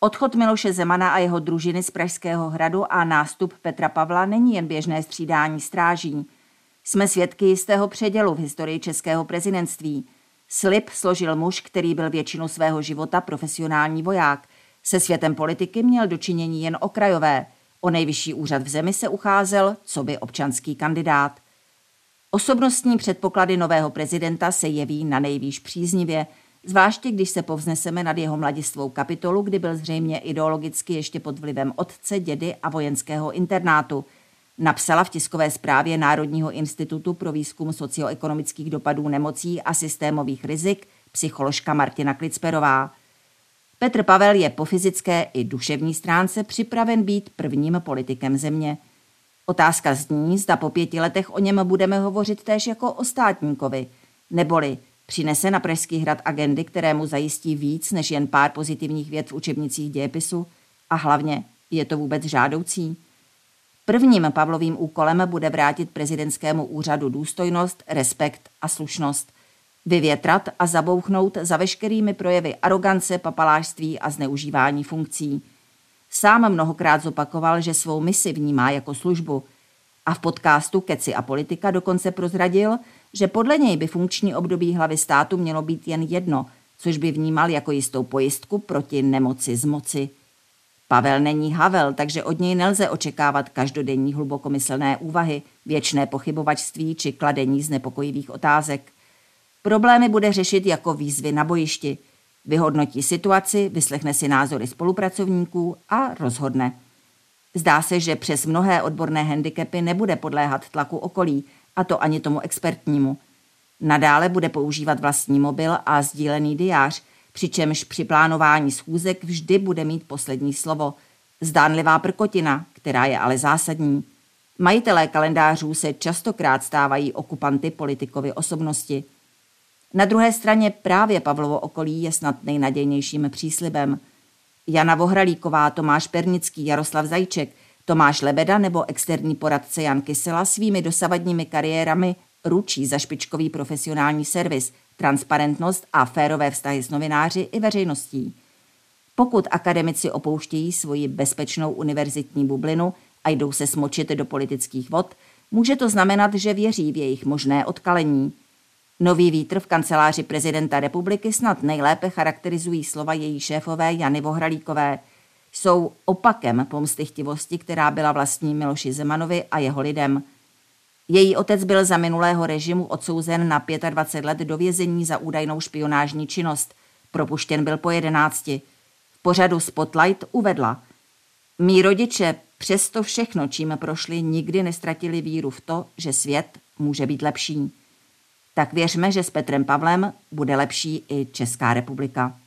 Odchod Miloše Zemana a jeho družiny z Pražského hradu a nástup Petra Pavla není jen běžné střídání stráží. Jsme svědky jistého předělu v historii českého prezidentství. Slib složil muž, který byl většinu svého života profesionální voják. Se světem politiky měl dočinění jen okrajové. O nejvyšší úřad v zemi se ucházel coby občanský kandidát. Osobnostní předpoklady nového prezidenta se jeví nanejvýš příznivě, zvláště když se povzneseme nad jeho mladistvou Kapitolu, kdy byl zřejmě ideologicky ještě pod vlivem otce, dědy a vojenského internátu. Napsala v tiskové zprávě Národního institutu pro výzkum socioekonomických dopadů nemocí a systémových rizik psycholožka Martina Klicperová. Petr Pavel je po fyzické i duševní stránce připraven být prvním politikem země. Otázka zní, zda po 5 letech o něm budeme hovořit též jako o státníkovi, neboli přinese na Pražský hrad agendy, které mu zajistí víc než jen pár pozitivních vět v učebnicích dějepisu, a hlavně, je to vůbec žádoucí? Prvním Pavlovým úkolem bude vrátit prezidentskému úřadu důstojnost, respekt a slušnost. Vyvětrat a zabouchnout za veškerými projevy arogance, papalášství a zneužívání funkcí. Sám mnohokrát zopakoval, že svou misi vnímá jako službu. A v podcastu Keci a politika dokonce prozradil, že podle něj by funkční období hlavy státu mělo být jen jedno, což by vnímal jako jistou pojistku proti nemoci z moci. Pavel není Havel, takže od něj nelze očekávat každodenní hlubokomyslné úvahy, věčné pochybovačství či kladení znepokojivých otázek. Problémy bude řešit jako výzvy na bojišti. Vyhodnotí situaci, vyslechne si názory spolupracovníků a rozhodne. Zdá se, že přes mnohé odborné handicapy nebude podléhat tlaku okolí, a to ani tomu expertnímu. Nadále bude používat vlastní mobil a sdílený diář, přičemž při plánování schůzek vždy bude mít poslední slovo. Zdánlivá prkotina, která je ale zásadní. Majitelé kalendářů se častokrát stávají okupanty politikovy osobnosti. Na druhé straně právě Pavlovo okolí je snad nejnadějnějším příslibem. Jana Vohralíková, Tomáš Pernický, Jaroslav Zajček, Tomáš Lebeda nebo externí poradce Jan Kysela svými dosavadními kariérami ručí za špičkový profesionální servis, transparentnost a férové vztahy s novináři i veřejností. Pokud akademici opouštějí svoji bezpečnou univerzitní bublinu a jdou se smočit do politických vod, může to znamenat, že věří v jejich možné odkalení. Nový vítr v kanceláři prezidenta republiky snad nejlépe charakterizují slova její šéfové Jany Vohralíkové. Jsou opakem pomstychtivosti, která byla vlastní Miloši Zemanovi a jeho lidem. Její otec byl za minulého režimu odsouzen na 25 let do vězení za údajnou špionážní činnost. Propuštěn byl po 11. V pořadu Spotlight uvedla: Mí rodiče přesto všechno, čím prošli, nikdy neztratili víru v to, že svět může být lepší. Tak věřme, že s Petrem Pavlem bude lepší i Česká republika.